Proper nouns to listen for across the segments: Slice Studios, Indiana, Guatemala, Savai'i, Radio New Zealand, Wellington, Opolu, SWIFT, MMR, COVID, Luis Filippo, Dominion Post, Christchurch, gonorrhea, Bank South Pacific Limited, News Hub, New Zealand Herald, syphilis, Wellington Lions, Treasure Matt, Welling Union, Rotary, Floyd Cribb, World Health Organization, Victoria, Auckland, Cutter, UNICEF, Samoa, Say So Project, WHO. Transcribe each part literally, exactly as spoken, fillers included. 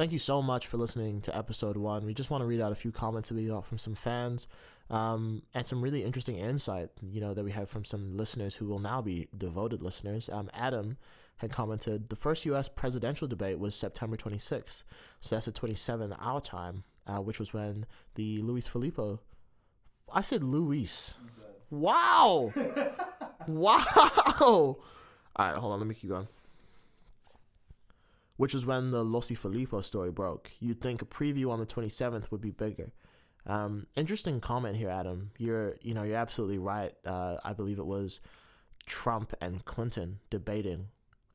Thank you so much for listening to episode one. We just want to read out a few comments that we got from some fans, um, and some really interesting insight, you know, that we have from some listeners who will now be devoted listeners. Um, Adam had commented, the first U S presidential debate was September twenty-sixth. So that's at twenty-seven our time, uh, which was when the Luis Filippo, I said Luis. Wow. Wow. All right, hold on. Let me keep going. Which is when the Luis Filippo story broke. You'd think a preview on the twenty-seventh would be bigger. Um, interesting comment here, Adam. You're, you know, you're absolutely right. Uh, I believe it was Trump and Clinton debating,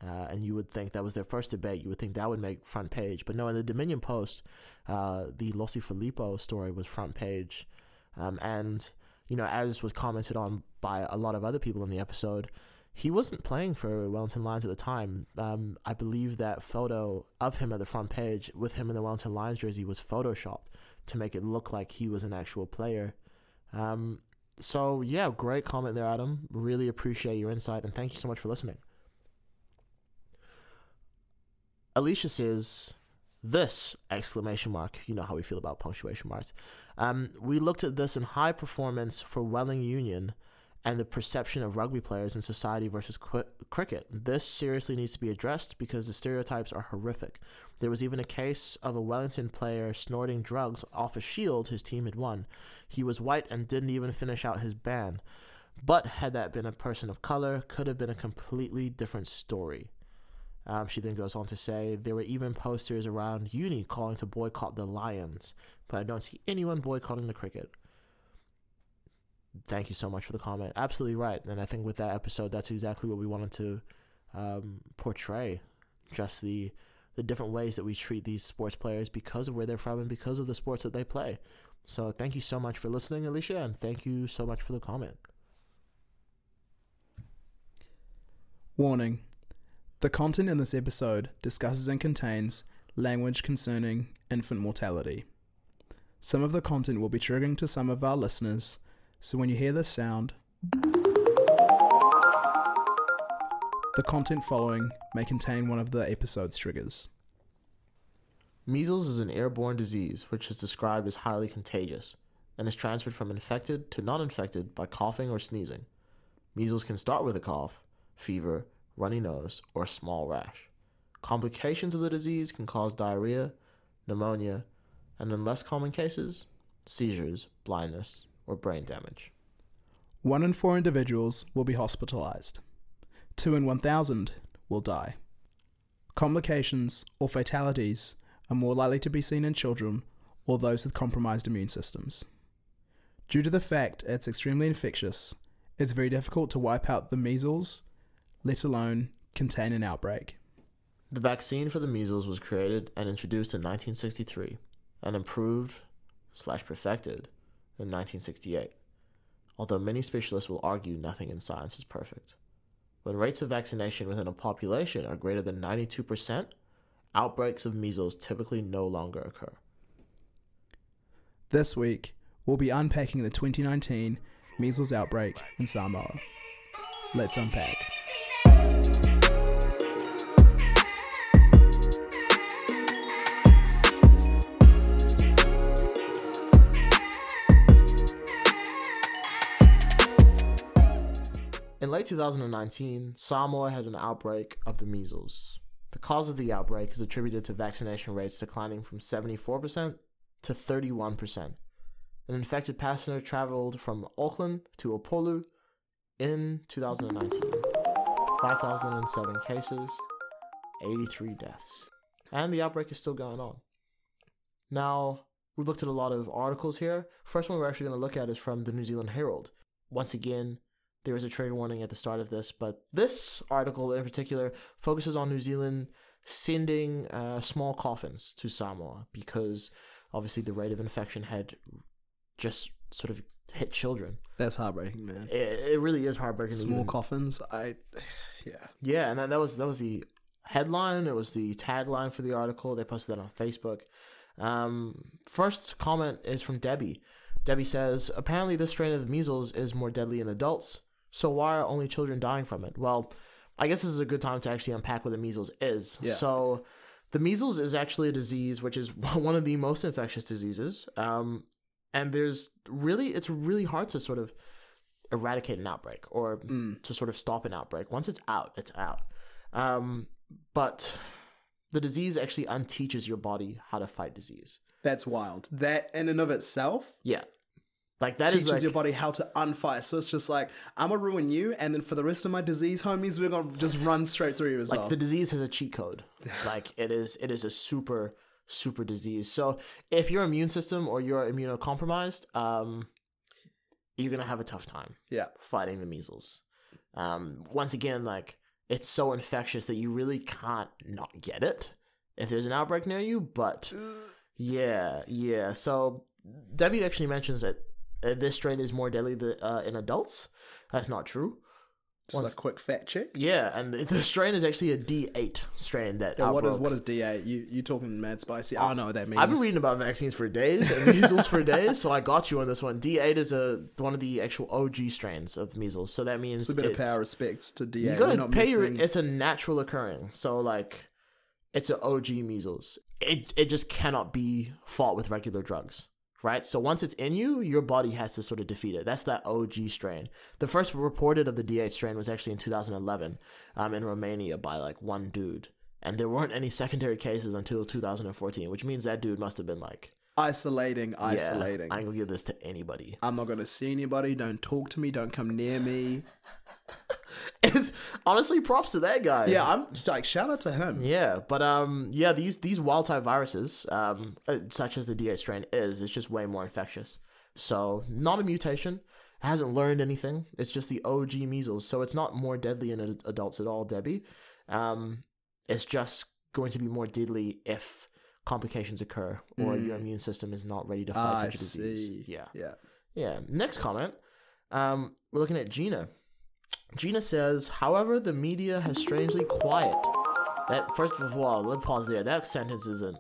uh, and you would think that was their first debate. You would think that would make front page, but no. In the Dominion Post, uh, the Luis Filippo story was front page, um, and you know, as was commented on by a lot of other people in the episode, he wasn't playing for Wellington Lions at the time. Um, I believe that photo of him at the front page with him in the Wellington Lions jersey was photoshopped to make it look like he was an actual player. Um, so, yeah, great comment there, Adam. Really appreciate your insight, and thank you so much for listening. Alicia says, this, exclamation mark. You know how we feel about punctuation marks. Um, we looked at this in high performance for Welling Union, and the perception of rugby players in society versus qu- cricket. This seriously needs to be addressed because the stereotypes are horrific. There was even a case of a Wellington player snorting drugs off a shield his team had won. He was white and didn't even finish out his ban. But had that been a person of color, could have been a completely different story. Um, she then goes on to say, there were even posters around uni calling to boycott the Lions, but I don't see anyone boycotting the cricket. Thank you so much for the comment. Absolutely right. And I think with that episode, that's exactly what we wanted to um, portray. Just the the different ways that we treat these sports players because of where they're from and because of the sports that they play. So thank you so much for listening, Alicia, and thank you so much for the comment. Warning. The content in this episode discusses and contains language concerning infant mortality. Some of the content will be triggering to some of our listeners, so when you hear this sound, the content following may contain one of the episode's triggers. Measles is an airborne disease which is described as highly contagious and is transferred from infected to non-infected by coughing or sneezing. Measles can start with a cough, fever, runny nose, or a small rash. Complications of the disease can cause diarrhea, pneumonia, and in less common cases, seizures, blindness, or brain damage. One in four individuals will be hospitalized. Two in one thousand will die. Complications or fatalities are more likely to be seen in children or those with compromised immune systems. Due to the fact it's extremely infectious, it's very difficult to wipe out the measles, let alone contain an outbreak. The vaccine for the measles was created and introduced in nineteen sixty-three and improved slash perfected in nineteen sixty-eight, although many specialists will argue nothing in science is perfect. When rates of vaccination within a population are greater than ninety-two percent, outbreaks of measles typically no longer occur. This week, we'll be unpacking the twenty nineteen measles outbreak in Samoa. Let's unpack. In late two thousand nineteen, Samoa had an outbreak of the measles. The cause of the outbreak is attributed to vaccination rates declining from seventy-four percent to thirty-one percent. An infected passenger traveled from Auckland to Opolu in two thousand nineteen. five thousand seven cases, eighty-three deaths. And the outbreak is still going on. Now, we've looked at a lot of articles here. First one we're actually going to look at is from the New Zealand Herald. Once again, there is a trigger warning at the start of this, but this article in particular focuses on New Zealand sending uh, small coffins to Samoa because obviously the rate of infection had just sort of hit children. That's heartbreaking, man. It, it really is heartbreaking. Small even... coffins, I, yeah, yeah, and that, that was that was the headline. It was the tagline for the article. They posted that on Facebook. Um, first comment is from Debbie. Debbie says, apparently this strain of measles is more deadly in adults. So why are only children dying from it? Well, I guess this is a good time to actually unpack what the measles is. Yeah. So The measles is actually a disease which is one of the most infectious diseases. Um, and there's really, it's really hard to sort of eradicate an outbreak or mm. to sort of stop an outbreak. Once it's out, it's out. Um, but the disease actually unteaches your body how to fight disease. That's wild. That in and of itself? Yeah. Like that teaches is like, your body how to unfight. So it's just like, I'm going to ruin you, and then for the rest of my disease, homies, we're going to just run straight through you as like well. Like the disease has a cheat code. Like it is it is a super, super disease. So if your immune system or you're immunocompromised, um, you're going to have a tough time yeah. fighting the measles. Um, once again, like it's so infectious that you really can't not get it if there's an outbreak near you. But yeah, yeah. So Debbie actually mentions that this strain is more deadly than, uh, in adults. That's not true. Just Once, a quick fact check. Yeah, and the strain is actually a D eight strain that yeah, what is What is D eight? You you talking mad spicy? I, I know what that means. I've been reading about vaccines for days and measles for days, so I got you on this one. D eight is a one of the actual O G strains of measles, so that means it's a bit it's, of power respects to D eight. You gotta pay your, it's a natural occurring, so like it's an O G measles. It it just cannot be fought with regular drugs. Right, so once it's in you, your body has to sort of defeat it. That's that O G strain. The first reported of the D eight strain was actually in two thousand eleven um, in Romania by like one dude, and there weren't any secondary cases until two thousand fourteen, which means that dude must have been like isolating, isolating. Yeah, I ain't gonna give this to anybody. I'm not gonna see anybody. Don't talk to me. Don't come near me. It's honestly props to that guy. Yeah, I'm like shout out to him. Yeah, but um, yeah, these these wild type viruses, um, such as the D eight strain is, it's just way more infectious. So not a mutation. It hasn't learned anything. It's just the O G measles. So it's not more deadly in ad- adults at all, Debbie. Um, it's just going to be more deadly if complications occur or mm. your immune system is not ready to fight ah, such a disease. See. Yeah, yeah, yeah. Next comment. Um, we're looking at Gina. Gina says, however, the media has strangely quiet. That first of all, let's pause there. That sentence isn't.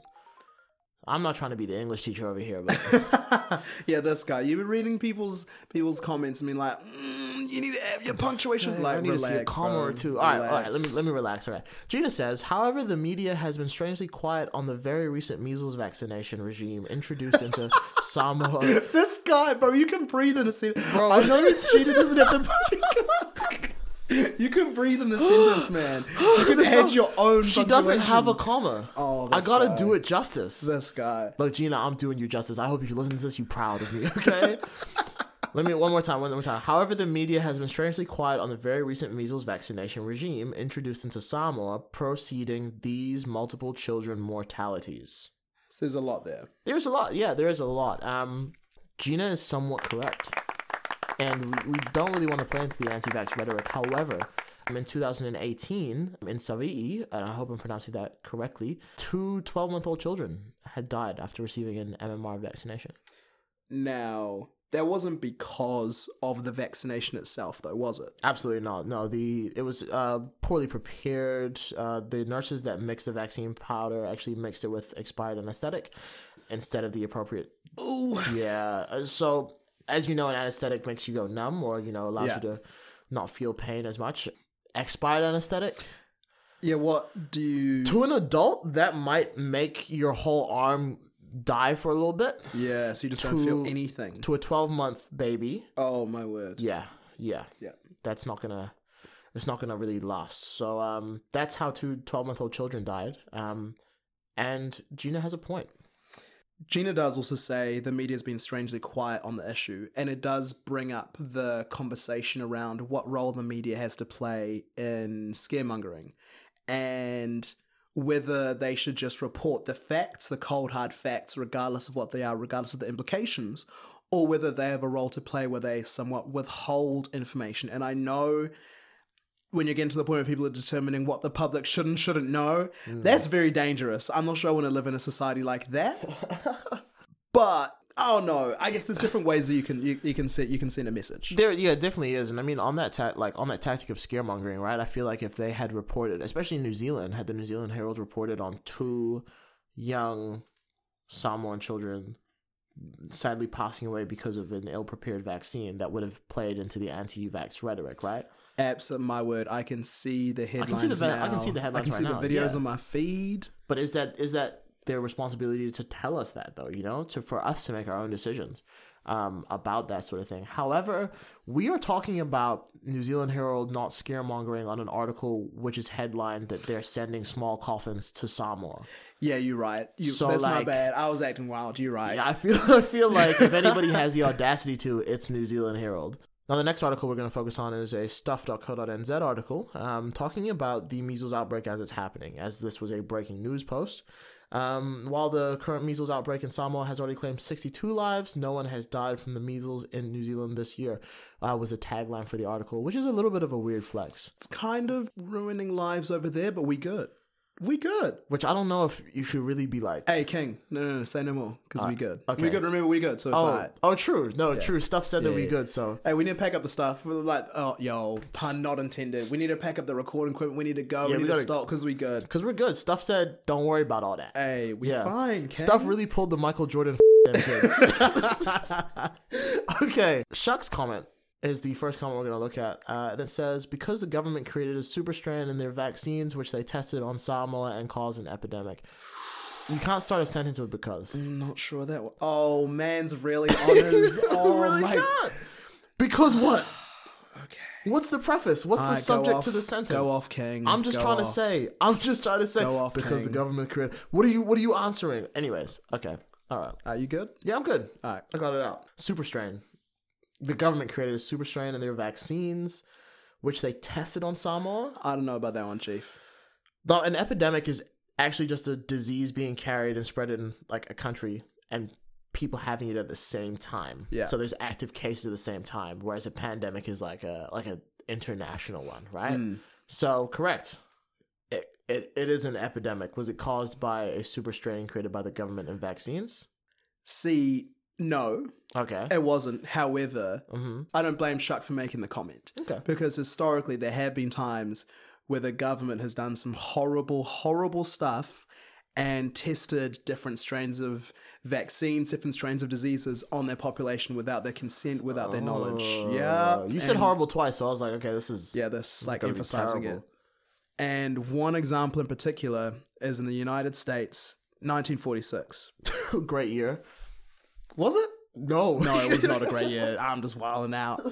I'm not trying to be the English teacher over here, but yeah, this guy. You've been reading people's people's comments and being like, mm, you need to have your punctuation. Like, like I need relax, to see a comma or two. All relax. right, all right. Let me let me relax. All right. Gina says, however, the media has been strangely quiet on the very recent measles vaccination regime introduced into Samoa. This guy, bro, you can breathe in a sentence. Bro, I know Gina doesn't have the. You can breathe in the sentence, man. You can add your own. She doesn't have a comma. Oh, I gotta guy. do it justice. This guy. Look, Gina, I'm doing you justice. I hope if you listen to this, you're proud of me. Okay. Let me one more time. One more time. However, the media has been strangely quiet on the very recent measles vaccination regime introduced into Samoa, preceding these multiple children mortalities. So there's a lot there. There's a lot. Yeah, there is a lot. Um, Gina is somewhat correct. And we don't really want to play into the anti-vax rhetoric. However, in two thousand eighteen, in Savai'i, and I hope I'm pronouncing that correctly, two twelve-month-old children had died after receiving an M M R vaccination. Now, that wasn't because of the vaccination itself, though, was it? Absolutely not. No, the it was uh, poorly prepared. Uh, the nurses that mixed the vaccine powder actually mixed it with expired anesthetic instead of the appropriate... Ooh. Yeah, so... As you know, an anesthetic makes you go numb or, you know, allows yeah. you to not feel pain as much. Expired anesthetic? Yeah, what do you... To an adult, that might make your whole arm die for a little bit. Yeah, so you just to, don't feel anything. To a twelve-month baby. Oh, my word. Yeah, yeah. Yeah. That's not going to... It's not going to really last. So um, that's how two twelve-month-old children died. Um, and Gina has a point. Gina does also say the media's been strangely quiet on the issue, and it does bring up the conversation around what role the media has to play in scaremongering, and whether they should just report the facts, the cold hard facts, regardless of what they are, regardless of the implications, or whether they have a role to play where they somewhat withhold information. And I know... when you're getting to the point where people are determining what the public should and shouldn't know, mm. that's very dangerous. I'm not sure I want to live in a society like that. But, oh no, I guess there's different ways that you can you, you can send, you can send a message. There, yeah, it definitely is. And I mean, on that ta- like on that tactic of scaremongering, right, I feel like if they had reported, especially in New Zealand, had the New Zealand Herald reported on two young Samoan children sadly passing away because of an ill-prepared vaccine that would have played into the anti-vax rhetoric, right? Absolutely, my word. I can see the headlines I can see the, now. I can see the headlines right now. I can see right the videos yeah. on my feed. But is that is that their responsibility to tell us that, though, you know, to for us to make our own decisions um, about that sort of thing? However, we are talking about New Zealand Herald not scaremongering on an article which is headlined that they're sending small coffins to Samoa. Yeah, you're right. You, so that's like, my bad. I was acting wild. You're right. Yeah, I feel I feel like if anybody has the audacity to, it's New Zealand Herald. Now, the next article we're going to focus on is a stuff dot co dot n z article um, talking about the measles outbreak as it's happening, as this was a breaking news post. Um, while the current measles outbreak in Samoa has already claimed sixty-two lives, no one has died from the measles in New Zealand this year, uh, was the tagline for the article, which is a little bit of a weird flex. It's kind of ruining lives over there, but we good. We good. Which I don't know if you should really be like... Hey, King. No, no, no. Say no more. Because uh, we good. Okay. We good. Remember, we good. So it's oh, all right. Oh, true. No, yeah. true. Stuff said yeah, that we yeah. good, so... Hey, we need to pack up the stuff. We're like, oh, yo, pun not intended. We need to pack up the recording equipment. We need to go. Yeah, we need we gotta, to stop because we good. Because we're good. Stuff said, don't worry about all that. Hey, we yeah. fine, King. Stuff really pulled the Michael Jordan them kids. Okay. Shuck's comment is the first comment we're going to look at. Uh, and it says, because the government created a super strand in their vaccines, which they tested on Samoa and caused an epidemic. You can't start a sentence with because. I'm not sure that. W- oh, man's really honest. oh, really my- can't. Because what? Okay. What's the preface? What's uh, the subject off, to the sentence? Go off, King. I'm just go trying off. to say. I'm just trying to say. Go off, because King. The government created. What are you, what are you answering? Anyways. Okay. All right. Are you good? Yeah, I'm good. All right. I got it out. Super strain. The government created a super strain in their vaccines, which they tested on Samoa. I don't know about that one, Chief. Though an epidemic is actually just a disease being carried and spread in like a country and people having it at the same time. Yeah. So there's active cases at the same time, whereas a pandemic is like a like an international one, right? Mm. So correct. It, it it is an epidemic. Was it caused by a super strain created by the government and vaccines? See. No. Okay. It wasn't. However, mm-hmm. I don't blame Shuck for making the comment. Okay. Because historically, there have been times where the government has done some horrible, horrible stuff and tested different strains of vaccines, different strains of diseases on their population without their consent, without oh, their knowledge. Yeah. You said and, horrible twice, so I was like, okay, this is... Yeah, this, this like is emphasizing it. And one example in particular is in the United States, nineteen forty-six. Great year. Was it? No. No, it was not a great year. I'm just wilding out.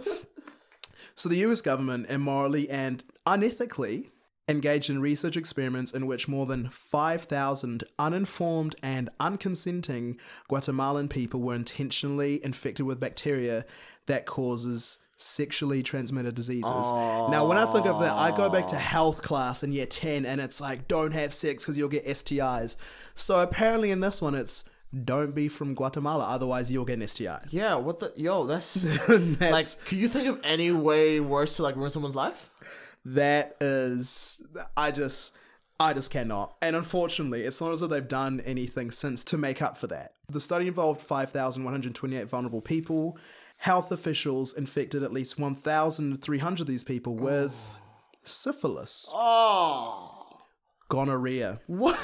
So the U S government immorally and unethically engaged in research experiments in which more than five thousand uninformed and unconsenting Guatemalan people were intentionally infected with bacteria that causes sexually transmitted diseases. Aww. Now, when I think of that, I go back to health class in year ten and it's like, don't have sex because you'll get S T Is. So apparently in this one, it's don't be from Guatemala, otherwise you'll get an S T I. Yeah, what the... Yo, that's... that's like, can you think of any way worse to, like, ruin someone's life? That is... I just... I just cannot. And unfortunately, it's not as though they've done anything since to make up for that. The study involved five thousand one hundred twenty-eight vulnerable people. Health officials infected at least one thousand three hundred of these people with oh. syphilis. Oh! Gonorrhea. What?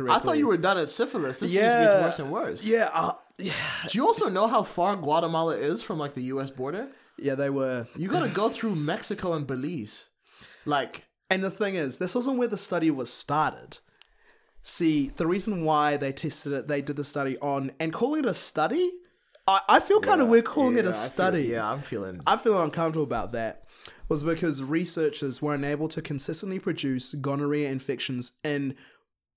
I thought you were done at syphilis. This yeah. seems to get worse and worse. Yeah, uh, yeah. Do you also know how far Guatemala is from like the U S border? Yeah, they were. You gotta go through Mexico and Belize, like. And the thing is, this wasn't where the study was started. See, the reason why they tested it, they did the study on, and calling it a study, I, I feel yeah, kind of weird calling yeah, it a study. Feel, yeah, I'm feeling. I'm feeling uncomfortable about that. Was because researchers were unable to consistently produce gonorrhea infections in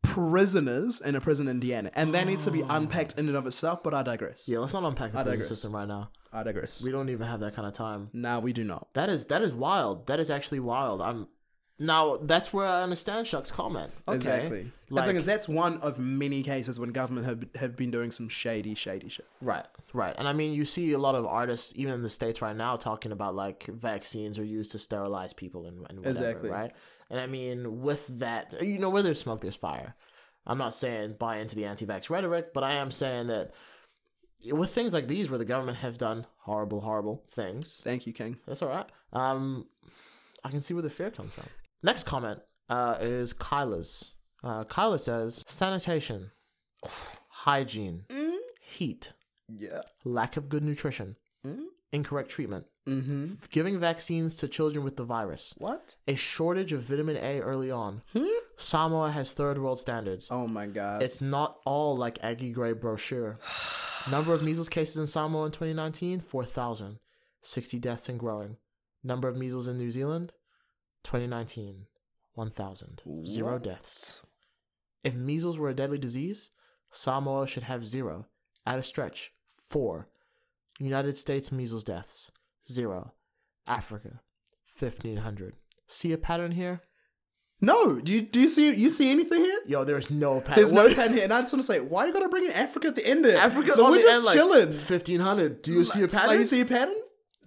prisoners in a prison in Indiana, and that needs to be unpacked in and of itself, but I digress. Yeah, let's not unpack the prison system right now. I digress. We don't even have that kind of time. No, nah, we do not. That is that is wild. That is actually wild. I'm now that's where I understand Shuck's comment. Okay. Exactly. Like, the thing is, that's one of many cases when government have have been doing some shady, shady shit. Right, right. And I mean, you see a lot of artists, even in the States right now, talking about like vaccines are used to sterilize people and, and whatever, exactly. right? And I mean, with that, you know, where there's smoke, there's fire. I'm not saying buy into the anti-vax rhetoric, but I am saying that with things like these where the government have done horrible, horrible things. Thank you, King. That's all right. Um, I can see where the fear comes from. Next comment uh, is Kyla's. Uh, Kyla says, sanitation, hygiene, mm. heat, Yeah. Lack of good nutrition. Mm-hmm. Incorrect treatment. Mm-hmm. Giving vaccines to children with the virus. What? A shortage of vitamin A early on. Hmm? Samoa has third world standards. Oh my God. It's not all like Aggie Gray brochure. Number of measles cases in Samoa in twenty nineteen, four thousand. sixty deaths and growing. Number of measles in New Zealand, twenty nineteen, one thousand. Zero deaths. If measles were a deadly disease, Samoa should have zero. At a stretch, four. United States measles deaths, zero. Africa, fifteen hundred. See a pattern here? No. Do you, do you see you see anything here? Yo, there's no pattern. There's what? No pattern here. And I just want to say, why you got to bring in Africa at the end of it? Africa no, on we're the just end, like, chilling. fifteen hundred. Do you like, see a pattern? Like, you see a pattern?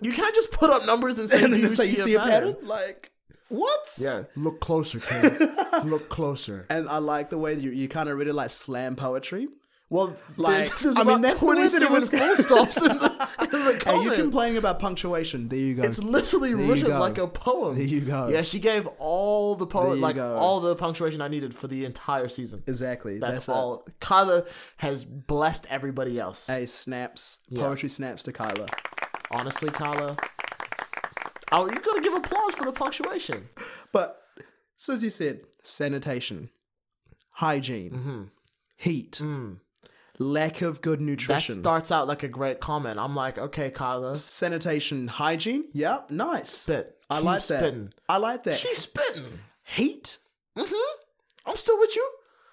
You can't just put up numbers and say, and do you, say see you see a pattern? pattern? Like, what? Yeah, look closer, kid. Look closer. And I like the way you, you kind of really like slam poetry. Well, like, there's, there's I mean, that's the way that it was full stops in the, in the comment. Hey, you're complaining about punctuation. There you go. It's literally there written like a poem. There you go. Yeah, she gave all the poem, like go. all the punctuation I needed for the entire season. Exactly. That's, that's all. It. Kyla has blessed everybody else. Hey, snaps. Yeah. Poetry snaps to Kyla. Honestly, Kyla, oh, you got to give applause for the punctuation. But, so as you said, sanitation, hygiene, mm-hmm. heat, mm. lack of good nutrition. That starts out like a great comment. I'm like, okay, Kyla. Sanitation, hygiene. Yep, nice. Spit. I Keep like spittin'. that. I like that. She's spitting. Heat. Mm-hmm. I'm still with you.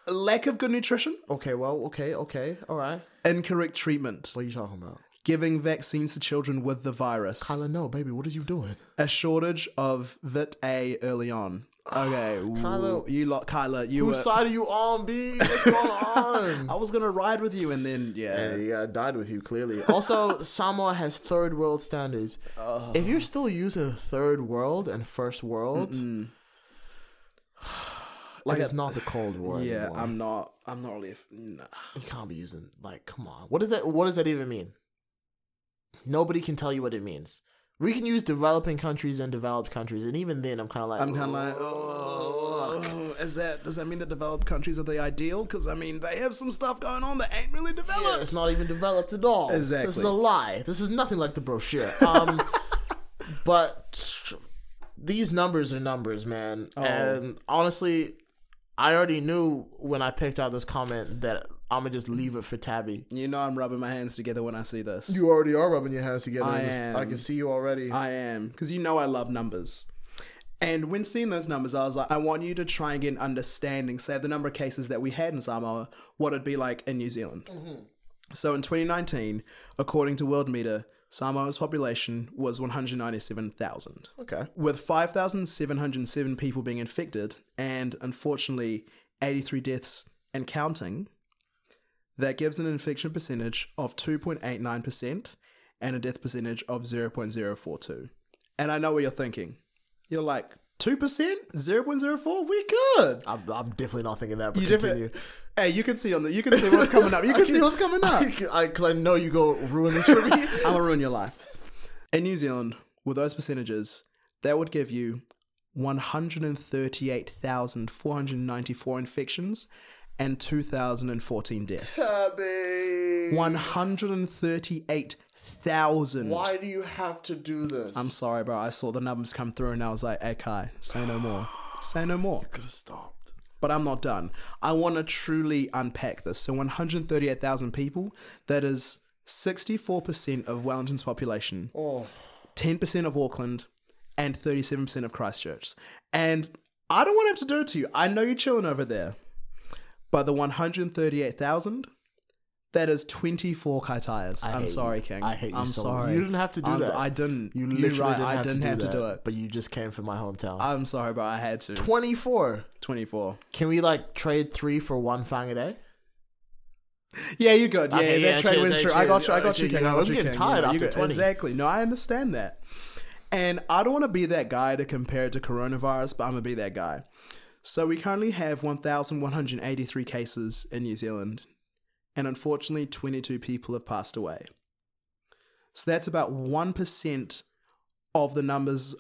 Lack of good nutrition. Okay, well, okay, okay, all right. Incorrect treatment. What are you talking about? Giving vaccines to children with the virus. Kyla, no, baby, what are you doing? A shortage of vit A early on. Okay. Kyla, you lot, Kyla, you whose were... side are you on, B? What's going on? I was going to ride with you and then, yeah. Yeah, I died with you, clearly. Also, Samoa has third world standards. Oh. If you're still using third world and first world, Mm-mm. like, like it's a, not the Cold War yeah, anymore. Yeah, I'm not, I'm not really, nah. You can't be using, like, come on. What, is that, what does that even mean? Nobody can tell you what it means. We can use developing countries and developed countries, and even then, I'm kind of like, I'm kind of like, oh, is that does that mean that developed countries are the ideal? Because I mean, they have some stuff going on that ain't really developed. Yeah, it's not even developed at all. Exactly, this is a lie. This is nothing like the brochure. Um, but these numbers are numbers, man. Oh. And honestly, I already knew when I picked out this comment that. I'm going to just leave it for Tabby. You know I'm rubbing my hands together when I see this. You already are rubbing your hands together. I am. I can see you already. I am. Because you know I love numbers. And when seeing those numbers, I was like, I want you to try and get an understanding, say, the number of cases that we had in Samoa, what it'd be like in New Zealand. Mm-hmm. So in twenty nineteen, according to World Meter, Samoa's population was one hundred ninety-seven thousand. Okay. With five thousand seven hundred seven people being infected and, unfortunately, eighty-three deaths and counting... That gives an infection percentage of two point eight nine percent and a death percentage of zero point zero four two. And I know what you're thinking. You're like, two percent? zero point zero four? We're good. I'm, I'm definitely not thinking that, but you continue. Hey, you can see on the, you can see what's coming up. You can, can see what's coming up. Because I, I know you go ruin this for me. I'm going to ruin your life. In New Zealand, with those percentages, that would give you one hundred thirty-eight thousand four hundred ninety-four infections and two thousand fourteen deaths. Tabby. one hundred thirty-eight thousand. Why do you have to do this? I'm sorry, bro. I saw the numbers come through and I was like, hey, Kai, say no more. Say no more. You could have stopped. But I'm not done. I want to truly unpack this. So one hundred thirty-eight thousand people, that is sixty-four percent of Wellington's population, oh. ten percent of Auckland, and thirty-seven percent of Christchurch. And I don't want to have to do it to you. I know you're chilling over there. By the one hundred thirty-eight thousand, that is twenty-four Kaitaias. I'm sorry, you. King. I hate you I'm so sorry. Much. You didn't have to do I'm, that. I didn't. You literally right, didn't I have, didn't to, have do that, to do it. But you just came from my hometown. I'm sorry, but I had to. twenty-four. twenty-four. Can we, like, trade three for one fang a day? Yeah, you're good. Okay, yeah, yeah, that yeah, trade went through. I got you. I got you, you King. I was getting tired after twenty. Exactly. No, I understand that. And I don't want to be that guy to compare it to coronavirus, but I'm going to be that guy. So we currently have one thousand one hundred eighty-three cases in New Zealand, and unfortunately twenty-two people have passed away. So that's about one percent of the numbers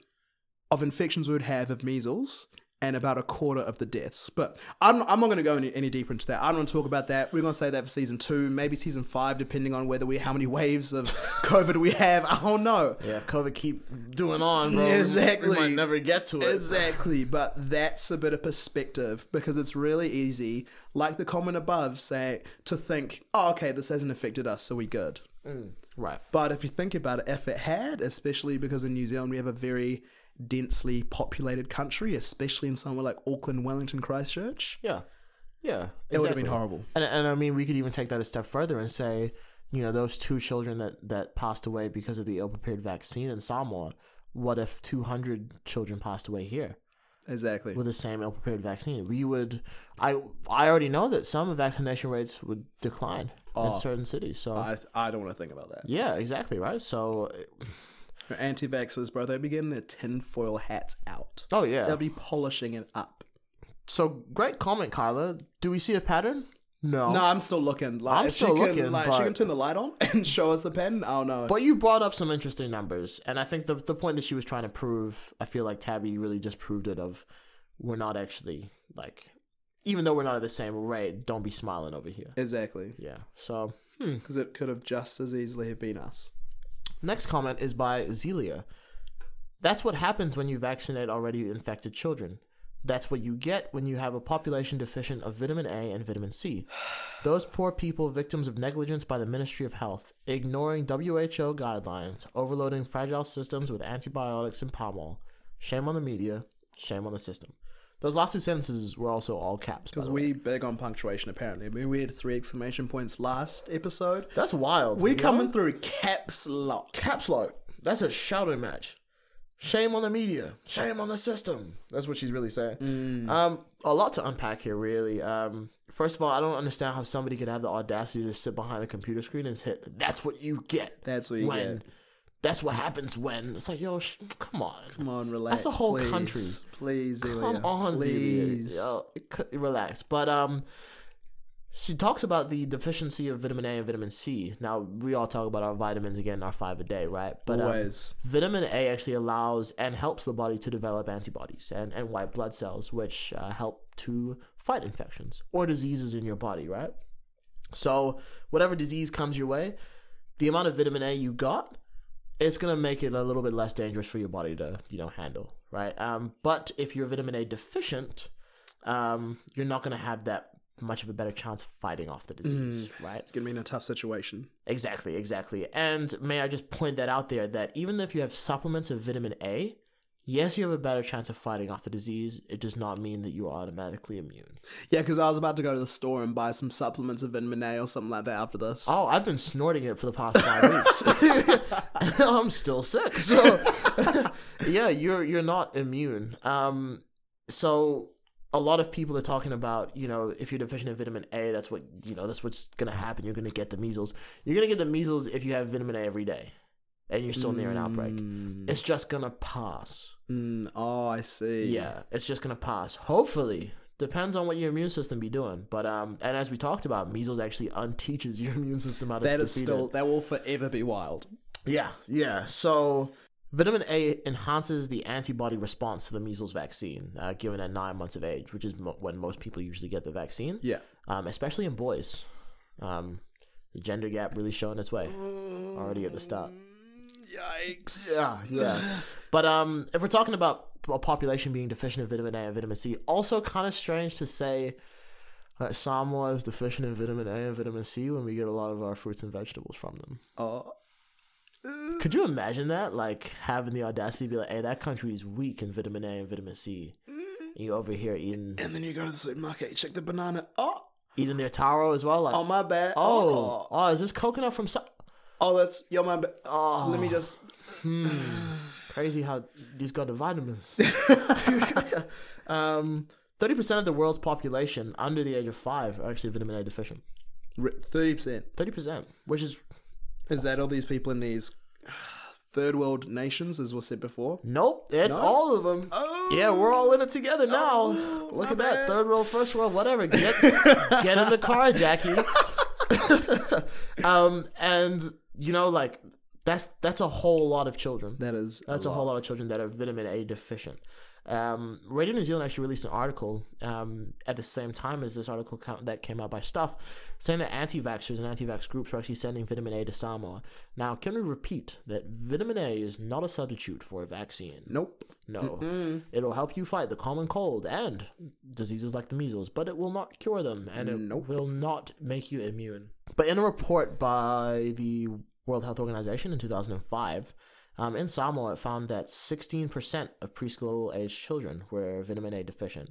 of infections we would have of measles and about a quarter of the deaths. But I'm, I'm not going to go any, any deeper into that. I don't want to talk about that. We're going to say that for season two, maybe season five, depending on whether we how many waves of COVID we have. I don't know. Yeah, if COVID keep doing on, bro. Exactly. We might never get to it. Exactly. But that's a bit of perspective, because it's really easy, like the comment above, say, to think, oh, okay, this hasn't affected us, so we good. Mm. Right. But if you think about it, if it had, especially because in New Zealand we have a very densely populated country, especially in somewhere like Auckland, Wellington, Christchurch. Yeah. Yeah. It exactly. would have been horrible. And, and I mean, we could even take that a step further and say, you know, those two children that, that passed away because of the ill-prepared vaccine in Samoa, what if two hundred children passed away here? Exactly. With the same ill-prepared vaccine. We would, I I already know that some vaccination rates would decline oh, in certain cities. So I, I don't want to think about that. Yeah, exactly, right? So... anti-vaxxers, bro, they'd be getting their tinfoil hats out. Oh, yeah. They'll be polishing it up. So, great comment, Kyla. Do we see a pattern? No. No, I'm still looking. Like, I'm still looking. Can, like, but... she can turn the light on and show us the pattern? I don't know. But you brought up some interesting numbers, and I think the the point that she was trying to prove, I feel like Tabby really just proved it, of we're not actually, like, even though we're not at the same rate, don't be smiling over here. Exactly. Yeah. So, hmm. Because it could have just as easily have been us. Next comment is by Zelia. That's what happens when you vaccinate already infected children. That's what you get when you have a population deficient of vitamin A and vitamin C. Those poor people, victims of negligence by the Ministry of Health, ignoring W H O guidelines, overloading fragile systems with antibiotics and palm oil. Shame on the media. Shame on the system. Those last two sentences were also all caps. Because we big on punctuation, apparently. I mean, we had three exclamation points last episode. That's wild. We're coming know? through caps lock. Caps lock. That's a shouting match. Shame on the media. Shame on the system. That's what she's really saying. Mm. Um, a lot to unpack here, really. Um, first of all, I don't understand how somebody could have the audacity to sit behind a computer screen and say, that's what you get. That's what you when- get. That's what happens when... It's like, yo, sh- come on. Come on, relax. That's a whole please. country. Please, Zelia. Come on, please. Zelia. Yo, c- relax. But um, she talks about the deficiency of vitamin A and vitamin C. Now, we all talk about our vitamins again, our five a day, right? But, Always. Um, vitamin A actually allows and helps the body to develop antibodies and, and white blood cells, which uh, help to fight infections or diseases in your body, right? So, whatever disease comes your way, the amount of vitamin A you got... it's going to make it a little bit less dangerous for your body to, you know, handle, right? Um, but if you're vitamin A deficient, um, you're not going to have that much of a better chance fighting off the disease, mm, right? It's going to be in a tough situation. Exactly, exactly. And may I just point that out there, that even if you have supplements of vitamin A, yes, you have a better chance of fighting off the disease. It does not mean that you are automatically immune. Yeah, because I was about to go to the store and buy some supplements of vitamin A or something like that after this. Oh, I've been snorting it for the past five weeks. I'm still sick, so yeah, you're you're not immune. Um, so a lot of people are talking about, you know, if you're deficient in vitamin A, that's what you know. That's what's gonna happen. You're gonna get the measles. You're gonna get the measles if you have vitamin A every day, and you're still mm. near an outbreak. It's just gonna pass. Mm. Oh, I see. Yeah, it's just gonna pass. Hopefully. Depends on what your immune system be doing, but um, and as we talked about, measles actually unteaches your immune system how to defeat it. That is still that will forever be wild. Yeah, yeah. So vitamin A enhances the antibody response to the measles vaccine uh, given at nine months of age, which is mo- when most people usually get the vaccine. Yeah. Um, especially in boys. Um, the gender gap really showing its way already at the start. Yikes. Yeah, yeah. But um, if we're talking about a population being deficient in vitamin A and vitamin C, also kind of strange to say that Samoa is deficient in vitamin A and vitamin C when we get a lot of our fruits and vegetables from them. Oh. Could you imagine that? Like, having the audacity to be like, hey, that country is weak in vitamin A and vitamin C. Mm-hmm. And you over here eating... and then you go to the supermarket, check the banana. Oh! Eating their taro as well. Like, oh, my bad. Oh, oh, oh is this coconut from... So- oh, that's... Yo, my bad. Oh. Let me just... Hmm. Crazy how these got the vitamins. um, thirty percent of the world's population under the age of five are actually vitamin A deficient. thirty percent? thirty percent, which is... Is that all these people in these third world nations, as was said before? Nope. It's no? all of them. Oh, yeah, we're all in it together now. Oh, look at bad. that. Third world, first world, whatever. Get, get in the car, Jackie. um, and, you know, like, that's that's a whole lot of children. That is. That's a, a whole lot of children that are vitamin A deficient. Um, Radio New Zealand actually released an article um, at the same time as this article that came out by Stuff, saying that anti-vaxxers and anti-vax groups are actually sending vitamin A to Samoa. Now, can we repeat that vitamin A is not a substitute for a vaccine? Nope. No. Mm-mm. It'll help you fight the common cold and diseases like the measles, but it will not cure them, and it nope. will not make you immune. But in a report by the World Health Organization in two thousand five... Um, in Samoa, it found that sixteen percent of preschool-aged children were vitamin A deficient.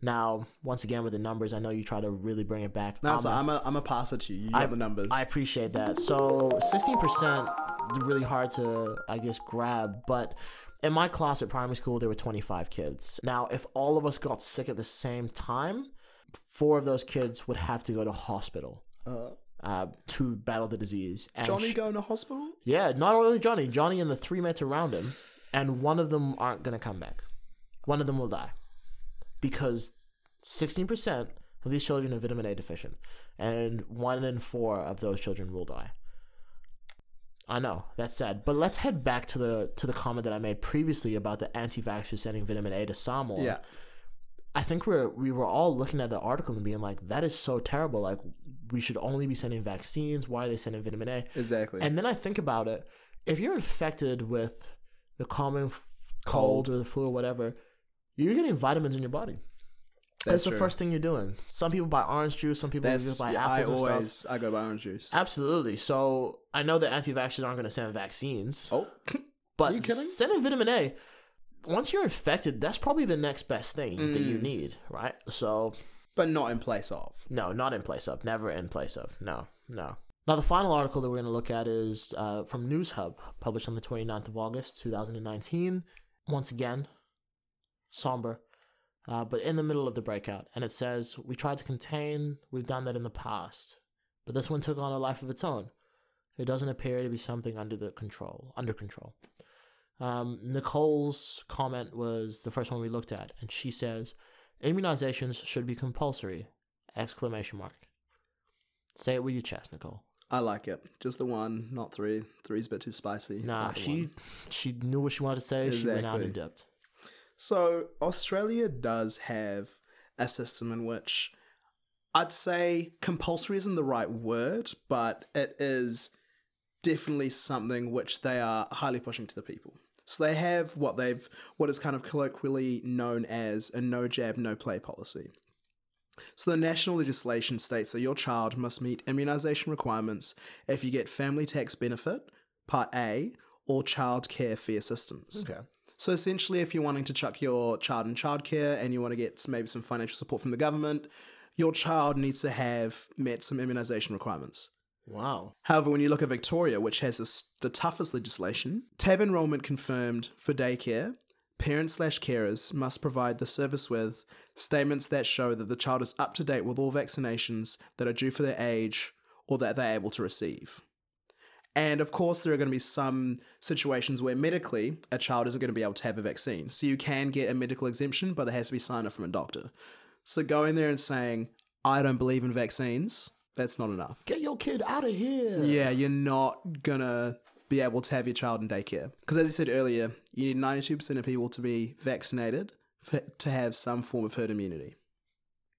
Now, once again, with the numbers, I know you try to really bring it back. No, I'm so a, I'm a, I'm a passer to you. You I, have the numbers. I appreciate that. So sixteen percent, really hard to, I guess, grab. But in my class at primary school, there were twenty-five kids. Now, if all of us got sick at the same time, four of those kids would have to go to hospital. Uh Uh, to battle the disease. And Johnny sh- going to hospital? Yeah, not only Johnny. Johnny and the three mates around him, and one of them aren't going to come back. One of them will die. Because sixteen percent of these children are vitamin A deficient, and one in four of those children will die. I know, that's sad. But let's head back to the to the comment that I made previously about the anti-vaxxers sending vitamin A to Samoa. Yeah. I think we're, we were all looking at the article and being like, that is so terrible. Like, we should only be sending vaccines. Why are they sending vitamin A? Exactly. And then I think about it. If you're infected with the common f- cold, cold or the flu or whatever, you're getting vitamins in your body. That's, That's the true. first thing you're doing. Some people buy orange juice. Some people just buy yeah, apples I and always, stuff. I go buy orange juice. Absolutely. So I know that anti-vaxxers aren't going to send vaccines. Oh, but are you kidding? Sending vitamin A. Once you're infected, that's probably the next best thing mm. that you need, right? So, but not in place of. No, not in place of. Never in place of. No, no. Now, the final article that we're going to look at is uh, from News Hub, published on the twenty-ninth of August, two thousand nineteen. Once again, somber, uh, but in the middle of the breakout. And it says, we tried to contain, we've done that in the past, but this one took on a life of its own. It doesn't appear to be something under the control, under control. Um, Nicole's comment was the first one we looked at, and she says, immunizations should be compulsory, exclamation mark. Say it with your chest, Nicole. I like it. Just the one, not three. Three's a bit too spicy. Nah, she, she knew what she wanted to say. Exactly. She went out and dipped. So Australia does have a system in which I'd say compulsory isn't the right word, but it is definitely something which they are highly pushing to the people. So they have what they've what is kind of colloquially known as a no jab, no play policy. So the national legislation states that your child must meet immunisation requirements if you get family tax benefit, Part A, or childcare fee assistance. Okay. So essentially, if you're wanting to chuck your child in childcare and you want to get maybe some financial support from the government, your child needs to have met some immunisation requirements. Wow. However, when you look at Victoria, which has this, the toughest legislation, tab enrollment confirmed for daycare, parents slash carers must provide the service with statements that show that the child is up to date with all vaccinations that are due for their age or that they're able to receive. And of course, there are going to be some situations where medically a child isn't going to be able to have a vaccine. So you can get a medical exemption, but there has to be signed off from a doctor. So going there and saying, I don't believe in vaccines, that's not enough. Get your kid out of here. Yeah, you're not going to be able to have your child in daycare. Because as I said earlier, you need ninety-two percent of people to be vaccinated for, to have some form of herd immunity.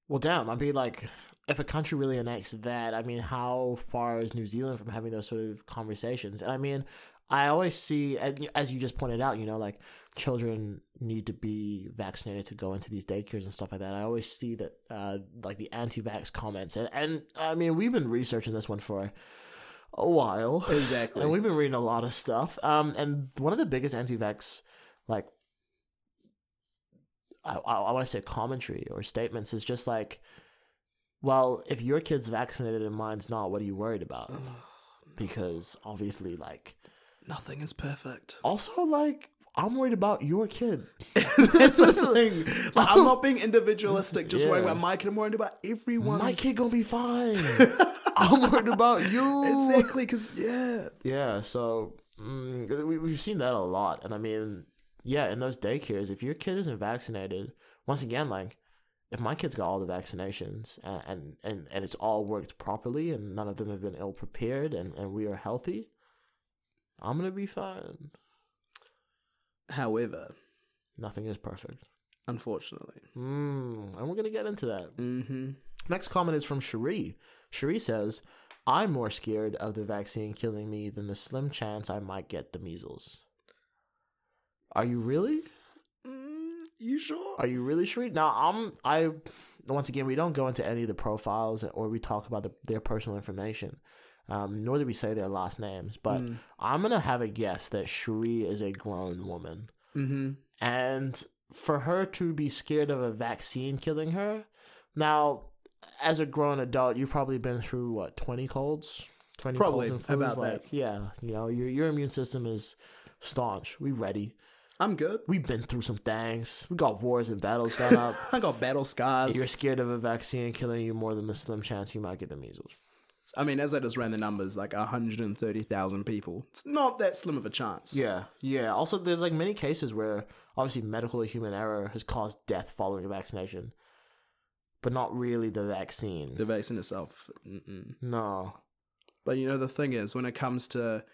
Well, damn. I mean, like, if a country really enacts that, I mean, how far is New Zealand from having those sort of conversations? And I mean, I always see, as you just pointed out, you know, like, children need to be vaccinated to go into these daycares and stuff like that. I always see that, uh, like, the anti-vax comments. And, and, I mean, we've been researching this one for a while. Exactly. And we've been reading a lot of stuff. Um, and one of the biggest anti-vax, like, I, I, I want to say commentary or statements is just like, well, if your kid's vaccinated and mine's not, what are you worried about? Oh, no. Because, obviously, like, nothing is perfect. Also, like, I'm worried about your kid. That's the thing. Like, I'm not being individualistic, just yeah. worrying about my kid. I'm worried about everyone. My kid gonna be fine. I'm worried about you. Exactly, because, yeah. Yeah, so mm, we, we've seen that a lot. And I mean, yeah, in those daycares, if your kid isn't vaccinated, once again, like, if my kid's got all the vaccinations and, and, and, and it's all worked properly and none of them have been ill prepared and, and we are healthy, I'm going to be fine. However, nothing is perfect. unfortunately. Mm, and we're going to get into that. Mm-hmm. Next comment is from Cherie. Cherie says, I'm more scared of the vaccine killing me than the slim chance I might get the measles. Are you really? Mm, you sure? Are you really, Cherie? Now, I'm, I, once again, we don't go into any of the profiles or we talk about the, their personal information. Um, nor do we say their last names. But mm. I'm going to have a guess that Cherie is a grown woman. Mm-hmm. And for her to be scared of a vaccine killing her... Now, as a grown adult, you've probably been through, what, twenty colds? twenty probably, colds and flus, about like, that. Yeah, you know, your your immune system is staunch. We ready. I'm good. We've been through some things. We got wars and battles done up. I got battle scars. You're scared of a vaccine killing you more than the slim chance you might get the measles. I mean, as I just ran the numbers, like one hundred thirty thousand people. It's not that slim of a chance. Yeah, yeah. Also, there's like many cases where, obviously, medical or human error has caused death following a vaccination. But not really the vaccine. The vaccine itself. Mm-mm. No. But you know, the thing is, when it comes to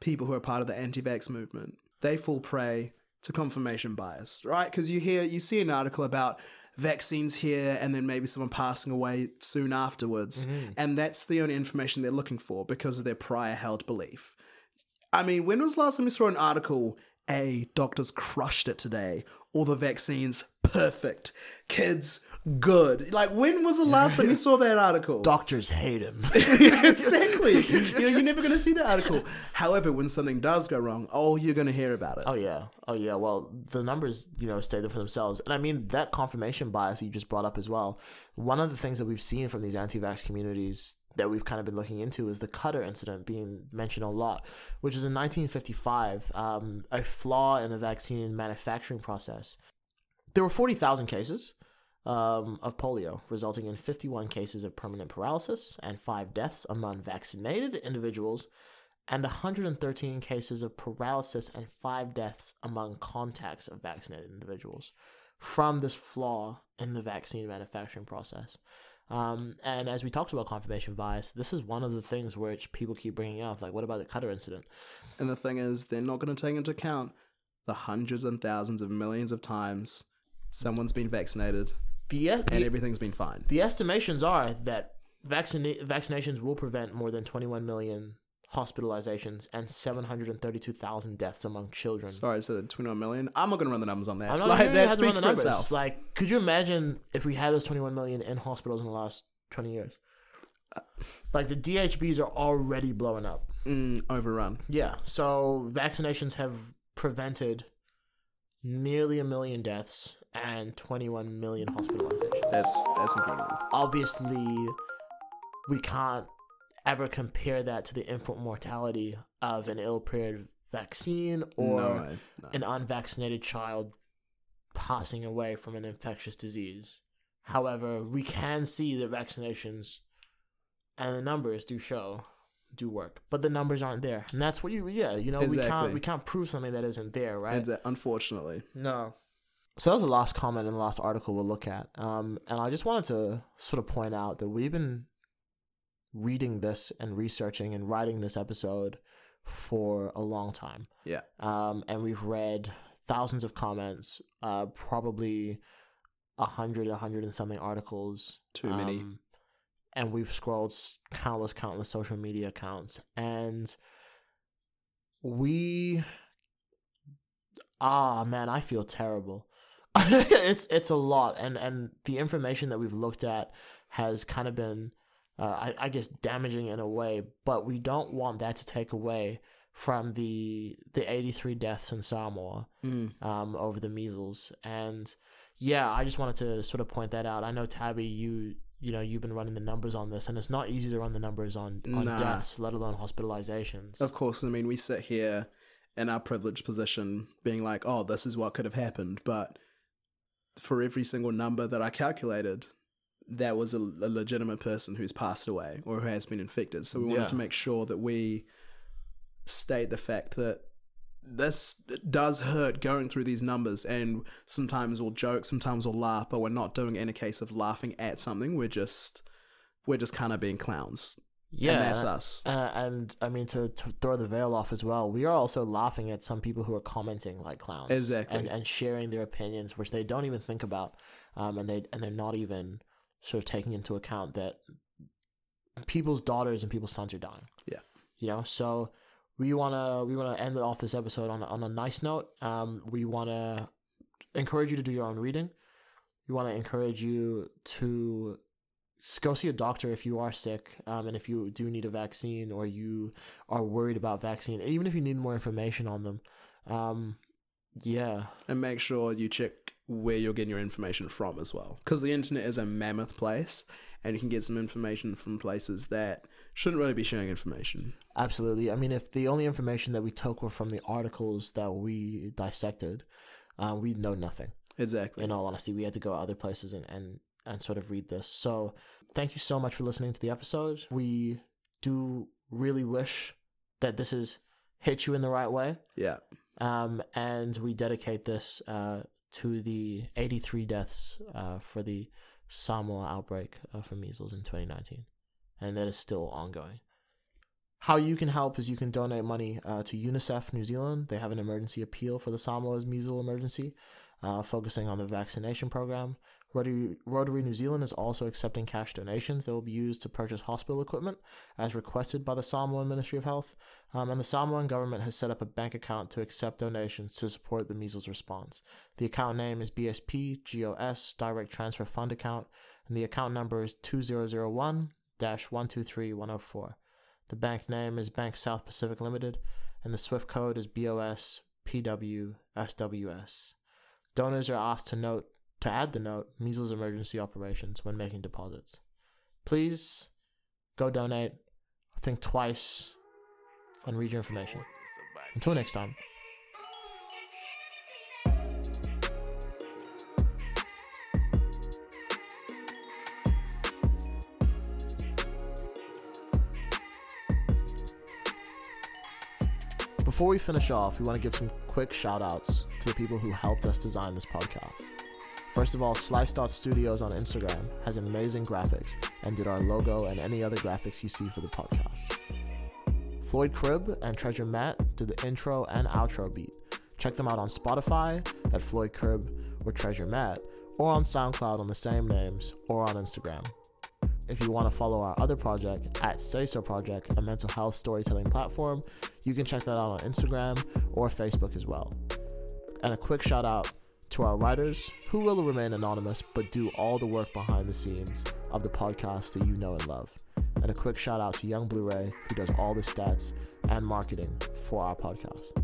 people who are part of the anti-vax movement, they fall prey to confirmation bias, right? Because you hear, you see an article about vaccines here and then maybe someone passing away soon afterwards. Mm-hmm. And that's the only information they're looking for because of their prior held belief. I mean, when was the last time you saw an article, A, doctors crushed it today, all the vaccines, perfect. Kids, good. Like, when was the last time you saw that article? Doctors hate him. Exactly. You know, you're never going to see that article. However, when something does go wrong, oh, you're going to hear about it. Oh, yeah. Oh, yeah. Well, the numbers, you know, stay there for themselves. And I mean, that confirmation bias you just brought up as well. One of the things that we've seen from these anti-vax communities that we've kind of been looking into is the Cutter incident being mentioned a lot, which is in nineteen fifty-five, um, a flaw in the vaccine manufacturing process. There were forty thousand cases um, of polio, resulting in fifty-one cases of permanent paralysis and five deaths among vaccinated individuals, and one hundred thirteen cases of paralysis and five deaths among contacts of vaccinated individuals from this flaw in the vaccine manufacturing process. Um, and as we talked about confirmation bias, this is one of the things which people keep bringing up. Like, what about the Cutter incident? And the thing is, they're not going to take into account the hundreds and thousands of millions of times someone's been vaccinated the, and the, everything's been fine. The estimations are that vaccina- vaccinations will prevent more than twenty-one million hospitalizations and seven hundred thirty-two thousand deaths among children. Sorry, so twenty-one million? I'm not going to run the numbers on that. I'm not like, that speaks for numbers. Itself. Like, could you imagine if we had those twenty-one million in hospitals in the last twenty years? Like, the D H Bs are already blowing up. Mm, overrun. Yeah, so vaccinations have prevented nearly a million deaths and twenty-one million hospitalizations. That's, that's incredible. Obviously, we can't ever compare that to the infant mortality of an ill-prepared vaccine or no, no. an unvaccinated child passing away from an infectious disease. However, we can see that vaccinations and the numbers do show, do work, but the numbers aren't there, and that's what you yeah you know exactly. we can't we can't prove something that isn't there, right? Exactly. Unfortunately, no. So that was the last comment and the last article we'll look at, um, and I just wanted to sort of point out that we've been reading this and researching and writing this episode for a long time. Yeah. Um, and we've read thousands of comments, uh, probably a hundred, a hundred and something articles. Too many. Um, and we've scrolled countless, countless social media accounts. And we... Ah, man, I feel terrible. it's it's a lot. And, and the information that we've looked at has kind of been... Uh, I, I guess damaging in a way, but we don't want that to take away from the the eighty-three deaths in Samoa mm. um, over the measles. And yeah, I just wanted to sort of point that out. I know, Tabby, you you know you've been running the numbers on this, and it's not easy to run the numbers on, on nah. deaths, let alone hospitalizations. Of course, I mean, we sit here in our privileged position, being like, oh, this is what could have happened, but for every single number that I calculated, that was a, a legitimate person who's passed away or who has been infected. So we wanted yeah. to make sure that we state the fact that this does hurt going through these numbers, and sometimes we'll joke, sometimes we'll laugh, but we're not doing it in a case of laughing at something. We're just, we're just kind of being clowns. Yeah. And that's us. Uh, and I mean, to, to throw the veil off as well, we are also laughing at some people who are commenting like clowns. Exactly. And, and sharing their opinions, which they don't even think about. Um, and, they, and they're not even sort of taking into account that people's daughters and people's sons are dying. Yeah. You know, so we want to we want to end off this episode on, on a nice note. Um, we want to encourage you to do your own reading. We want to encourage you to go see a doctor if you are sick, um, and if you do need a vaccine or you are worried about vaccine, even if you need more information on them. Um, yeah. And make sure you check where you're getting your information from as well, because the internet is a mammoth place, and you can get some information from places that shouldn't really be sharing information. Absolutely. I mean, if the only information that we took were from the articles that we dissected, uh, we'd know nothing. Exactly. In all honesty, we had to go to other places and, and, and sort of read this. So thank you so much for listening to the episode. We do really wish that this has hit you in the right way. Yeah. Um, and we dedicate this uh, to the eighty-three deaths uh, for the Samoa outbreak uh, from measles in twenty nineteen. And that is still ongoing. How you can help is you can donate money uh, to UNICEF New Zealand. They have an emergency appeal for the Samoa's measles emergency, uh, focusing on the vaccination program. Rotary, Rotary New Zealand is also accepting cash donations that will be used to purchase hospital equipment as requested by the Samoan Ministry of Health. Um, and the Samoan government has set up a bank account to accept donations to support the measles response. The account name is B S P G O S Direct Transfer Fund Account, and the account number is two zero zero one, one two three, one zero four. The bank name is Bank South Pacific Limited, and the SWIFT code is B O S P W S W S. Donors are asked to note to add the note measles emergency operations when making deposits. Please go donate, think twice, and read your information. Until next time. Before we finish off, we want to give some quick shout outs to the people who helped us design this podcast. First of all, Slice Studios on Instagram has amazing graphics and did our logo and any other graphics you see for the podcast. Floyd Cribb and Treasure Matt did the intro and outro beat. Check them out on Spotify at Floyd Cribb or Treasure Matt, or on SoundCloud on the same names, or on Instagram. If you want to follow our other project, at Say So Project, a mental health storytelling platform, you can check that out on Instagram or Facebook as well. And a quick shout out to our writers, who will remain anonymous but do all the work behind the scenes of the podcast that you know and love. And a quick shout out to Young Blu-ray, who does all the stats and marketing for our podcast.